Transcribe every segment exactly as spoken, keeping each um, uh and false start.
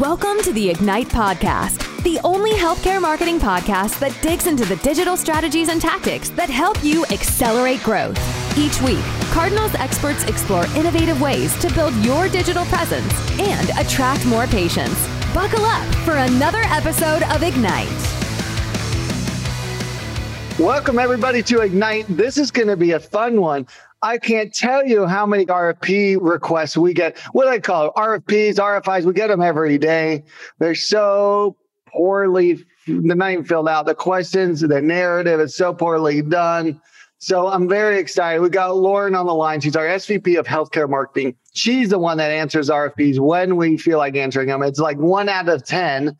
Welcome to the Ignite Podcast, the only healthcare marketing podcast that digs into the digital strategies and tactics that help you accelerate growth. Each week, Cardinal's experts explore innovative ways to build your digital presence and attract more patients. Buckle up for another episode of Ignite. Welcome, everybody, to Ignite. This is going to be a fun one. I can't tell you how many R F P requests we get. What do I call it? R F Ps, R F Is. We get them every day. They're so poorly, they're not even filled out. The questions, the narrative is so poorly done. So I'm very excited. We got Lauren on the line. She's our S V P of Healthcare Marketing. She's the one that answers R F Ps when we feel like answering them. It's like one out of ten.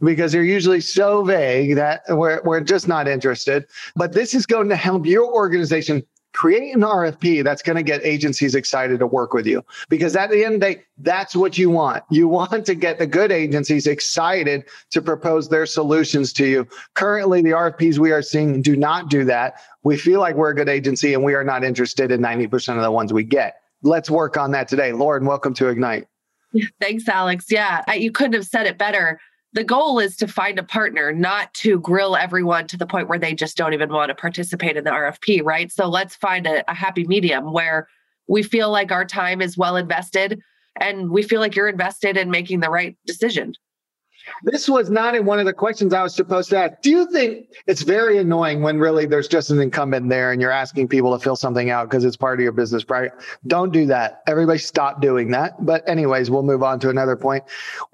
Because they're usually so vague that we're, we're just not interested. But this is going to help your organization create an R F P that's going to get agencies excited to work with you. Because at the end of the day, that's what you want. You want to get the good agencies excited to propose their solutions to you. Currently, the R F Ps we are seeing do not do that. We feel like we're a good agency and we are not interested in ninety percent of the ones we get. Let's work on that today. Lauren, welcome to Ignite. Thanks, Alex. Yeah, I, you couldn't have said it better. The goal is to find a partner, not to grill everyone to the point where they just don't even want to participate in the R F P, right? So let's find a, a happy medium where we feel like our time is well invested and we feel like you're invested in making the right decision. This was not in one of the questions I was supposed to ask. Do you think it's very annoying when really there's just an incumbent there and you're asking people to fill something out because it's part of your business, right? Don't do that. Everybody stop doing that. But anyways, we'll move on to another point.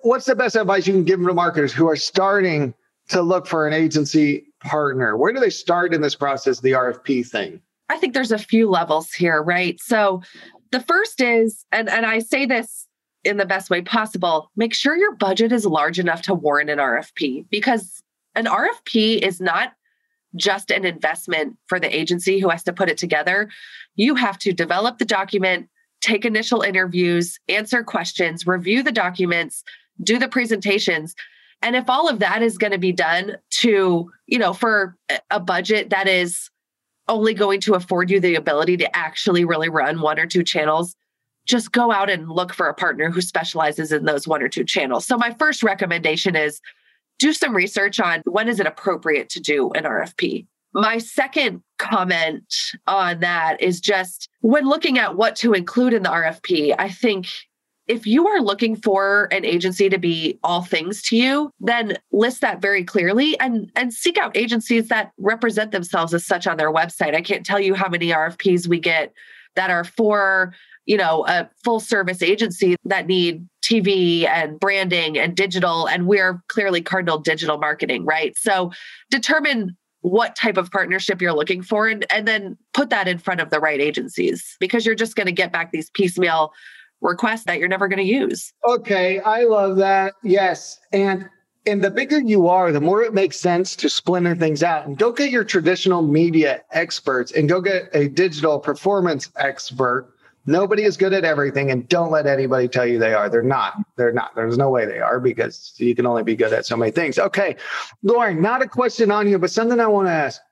What's the best advice you can give to marketers who are starting to look for an agency partner? Where do they start in this process, the R F P thing? I think there's a few levels here, right? So the first is, and, and I say this in the best way possible, make sure your budget is large enough to warrant an R F P, because an R F P is not just an investment for the agency who has to put it together. You have to develop the document, take initial interviews, answer questions, review the documents, do the presentations. And if all of that is going to be done to, you know, for a budget that is only going to afford you the ability to actually really run one or two channels, just go out and look for a partner who specializes in those one or two channels. So my first recommendation is do some research on when is it appropriate to do an R F P. My second comment on that is just when looking at what to include in the R F P, I think if you are looking for an agency to be all things to you, then list that very clearly and, and seek out agencies that represent themselves as such on their website. I can't tell you how many R F Ps we get that are for, you know, a full service agency that need T V and branding and digital. And we're clearly Cardinal Digital Marketing, right? So determine what type of partnership you're looking for and, and then put that in front of the right agencies, because you're just going to get back these piecemeal requests that you're never going to use. Okay. I love that. Yes. And And the bigger you are, the more it makes sense to splinter things out and go get your traditional media experts and go get a digital performance expert. Nobody is good at everything, and don't let anybody tell you they are. They're not. They're not. There's no way they are, because you can only be good at so many things. Okay, Lauren, not a question on you, but something I want to ask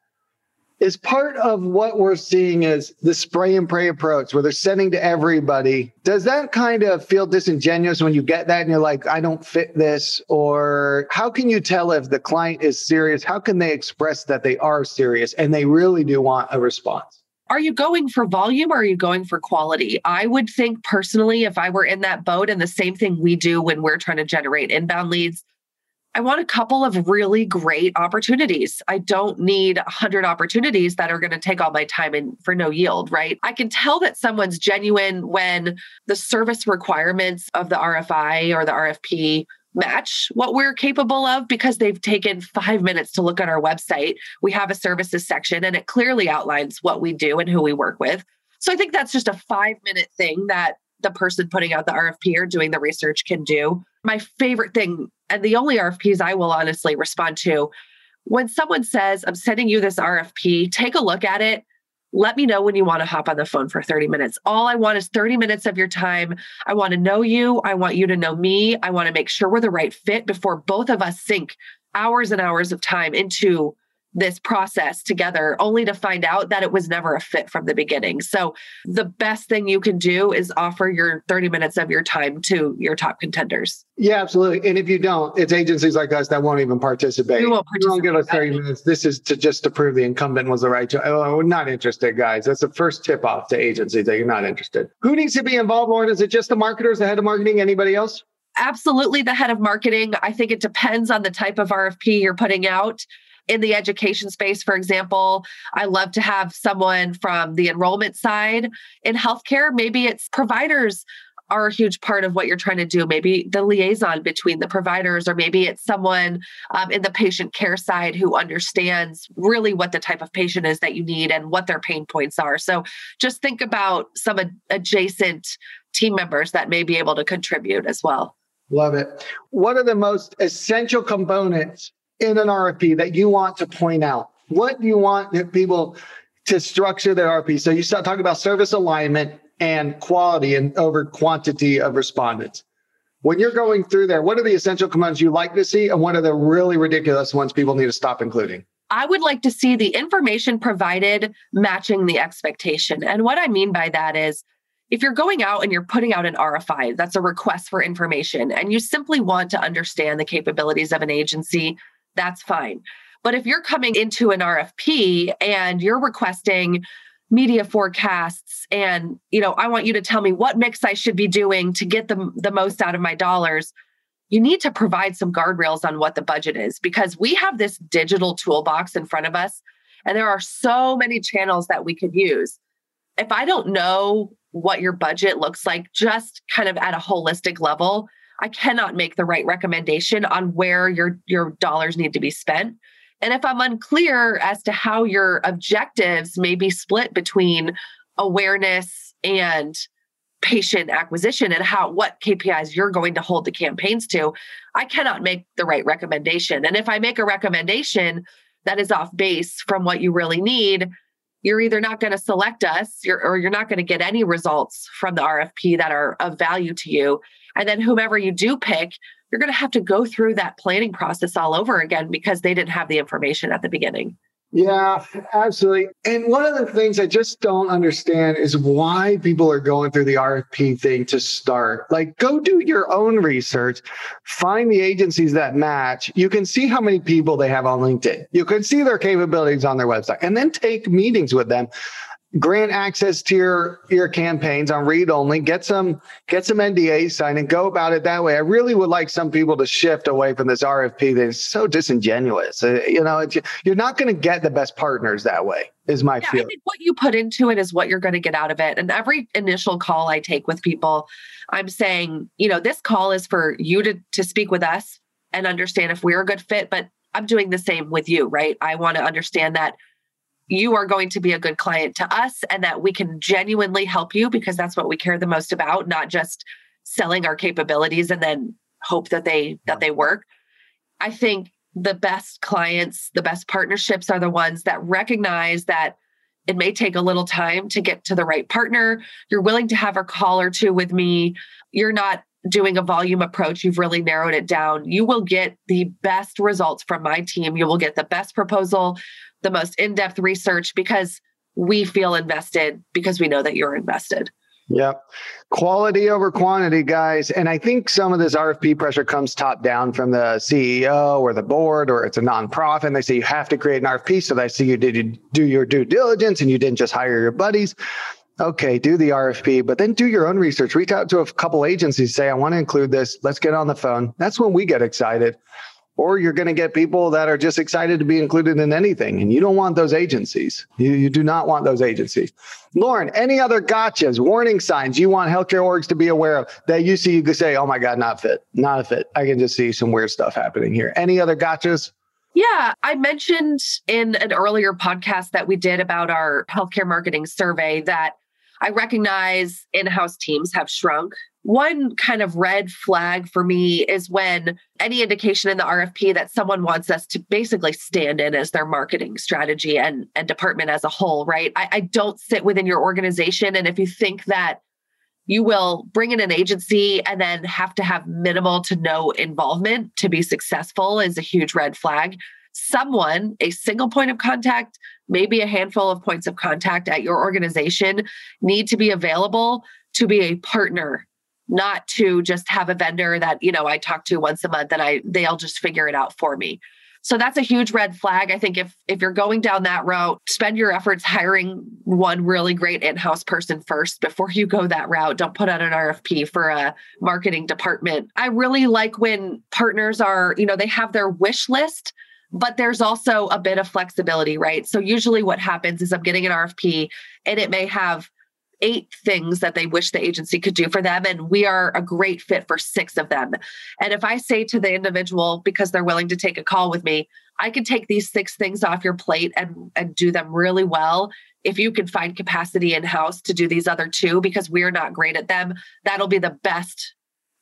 is part of what we're seeing is the spray and pray approach where they're sending to everybody. Does that kind of feel disingenuous when you get that and you're like, I don't fit this? Or how can you tell if the client is serious? How can they express that they are serious and they really do want a response? Are you going for volume or are you going for quality? I would think personally, if I were in that boat, and the same thing we do when we're trying to generate inbound leads, I want a couple of really great opportunities. I don't need one hundred opportunities that are going to take all my time and for no yield, right? I can tell that someone's genuine when the service requirements of the R F I or the R F P match what we're capable of, because they've taken five minutes to look at our website. We have a services section and it clearly outlines what we do and who we work with. So I think that's just a five-minute thing that the person putting out the R F P or doing the research can do. My favorite thing, and the only R F Ps I will honestly respond to, when someone says, I'm sending you this R F P, take a look at it. Let me know when you want to hop on the phone for thirty minutes. All I want is thirty minutes of your time. I want to know you. I want you to know me. I want to make sure we're the right fit before both of us sink hours and hours of time into this process together only to find out that it was never a fit from the beginning. So the best thing you can do is offer your thirty minutes of your time to your top contenders. Yeah, absolutely. And if you don't, it's agencies like us that won't even participate. We won't participate. You won't give us thirty minutes. This is to just to prove the incumbent was the right choice. Oh, we're not interested, guys. That's the first tip off to agencies that you're not interested. Who needs to be involved, Lauren? Is it just the marketers, the head of marketing, anybody else? Absolutely the head of marketing. I think it depends on the type of R F P you're putting out. In the education space, for example, I love to have someone from the enrollment side. In healthcare, maybe it's providers are a huge part of what you're trying to do. Maybe the liaison between the providers, or maybe it's someone um, in the patient care side who understands really what the type of patient is that you need and what their pain points are. So just think about some ad- adjacent team members that may be able to contribute as well. Love it. What are the most essential components in an R F P that you want to point out? What do you want people to structure their R F P? So you start talking about service alignment and quality and over quantity of respondents. When you're going through there, what are the essential components you like to see? And what are the really ridiculous ones people need to stop including? I would like to see the information provided matching the expectation. And what I mean by that is, if you're going out and you're putting out an R F I, that's a request for information, and you simply want to understand the capabilities of an agency, that's fine. But if you're coming into an R F P and you're requesting media forecasts and, you know, I want you to tell me what mix I should be doing to get the, the most out of my dollars, you need to provide some guardrails on what the budget is, because we have this digital toolbox in front of us and there are so many channels that we could use. If I don't know what your budget looks like, just kind of at a holistic level, I cannot make the right recommendation on where your, your dollars need to be spent. And if I'm unclear as to how your objectives may be split between awareness and patient acquisition and how what K P Is you're going to hold the campaigns to, I cannot make the right recommendation. And if I make a recommendation that is off base from what you really need, you're either not going to select us you're, or you're not going to get any results from the R F P that are of value to you. And then whomever you do pick, you're going to have to go through that planning process all over again because they didn't have the information at the beginning. Yeah, absolutely. And one of the things I just don't understand is why people are going through the R F P thing to start. Like, go do your own research, find the agencies that match. You can see how many people they have on LinkedIn. You can see their capabilities on their website, and then take meetings with them. Grant access to your, your campaigns on read only, get some, get some N D As signed and go about it that way. I really would like some people to shift away from this R F P that is so disingenuous. Uh, you know, it's, you're not going to get the best partners that way, is my yeah, feeling. I think what you put into it is what you're going to get out of it. And every initial call I take with people, I'm saying, you know, this call is for you to, to speak with us and understand if we're a good fit, but I'm doing the same with you, right? I want to understand that you are going to be a good client to us and that we can genuinely help you, because that's what we care the most about, not just selling our capabilities and then hope that they that they work. I think the best clients, the best partnerships are the ones that recognize that it may take a little time to get to the right partner. You're willing to have a call or two with me. You're not doing a volume approach. You've really narrowed it down. You will get the best results from my team. You will get the best proposal, the most in-depth research, because we feel invested, because we know that you're invested. Yep. Quality over quantity, guys. And I think some of this R F P pressure comes top down from the C E O or the board, or it's a nonprofit. And they say, you have to create an R F P. So they say, you did do your due diligence and you didn't just hire your buddies. Okay, do the R F P, but then do your own research. Reach out to a couple agencies, say, I want to include this. Let's get on the phone. That's when we get excited. Or you're going to get people that are just excited to be included in anything. And you don't want those agencies. You, you do not want those agencies. Lauren, any other gotchas, warning signs you want healthcare orgs to be aware of that you see, you could say, oh my God, not fit, not a fit. I can just see some weird stuff happening here. Any other gotchas? Yeah, I mentioned in an earlier podcast that we did about our healthcare marketing survey that I recognize in-house teams have shrunk. One kind of red flag for me is when any indication in the R F P that someone wants us to basically stand in as their marketing strategy and, and department as a whole, right? I, I don't sit within your organization. And if you think that you will bring in an agency and then have to have minimal to no involvement to be successful, is a huge red flag. someone, a single point of contact, maybe a handful of points of contact at your organization, need to be available to be a partner, not to just have a vendor that, you know, I talk to once a month and I they'll just figure it out for me. So that's a huge red flag. I think if if you're going down that route, spend your efforts hiring one really great in-house person first before you go that route. Don't put out an R F P for a marketing department. I really like when partners are, you know, they have their wish list, but there's also a bit of flexibility, right? So usually what happens is I'm getting an R F P and it may have eight things that they wish the agency could do for them. And we are a great fit for six of them. And if I say to the individual, because they're willing to take a call with me, I can take these six things off your plate and, and do them really well. If you can find capacity in-house to do these other two, because we're not great at them, that'll be the best,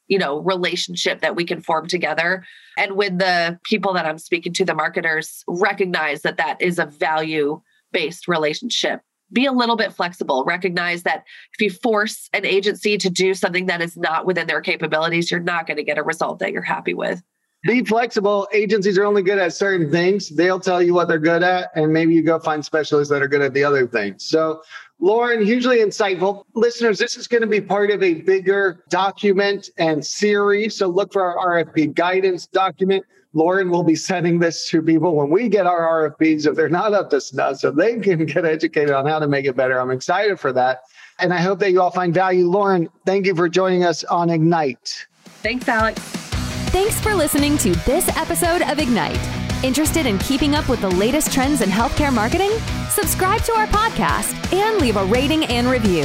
you know, relationship that we can form together. And when the people that I'm speaking to, the marketers, recognize that that is a value-based relationship, be a little bit flexible. Recognize that if you force an agency to do something that is not within their capabilities, you're not going to get a result that you're happy with. Be flexible. Agencies are only good at certain things. They'll tell you what they're good at, and maybe you go find specialists that are good at the other things. So, Lauren, hugely insightful. Listeners, this is going to be part of a bigger document and series. So look for our R F P guidance document. Lauren will be sending this to people when we get our R F Ps, if they're not up to snuff, so they can get educated on how to make it better. I'm excited for that. And I hope that you all find value. Lauren, thank you for joining us on Ignite. Thanks, Alex. Thanks for listening to this episode of Ignite. Interested in keeping up with the latest trends in healthcare marketing? Subscribe to our podcast and leave a rating and review.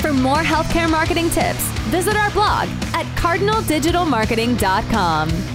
For more healthcare marketing tips, visit our blog at cardinal digital marketing dot com.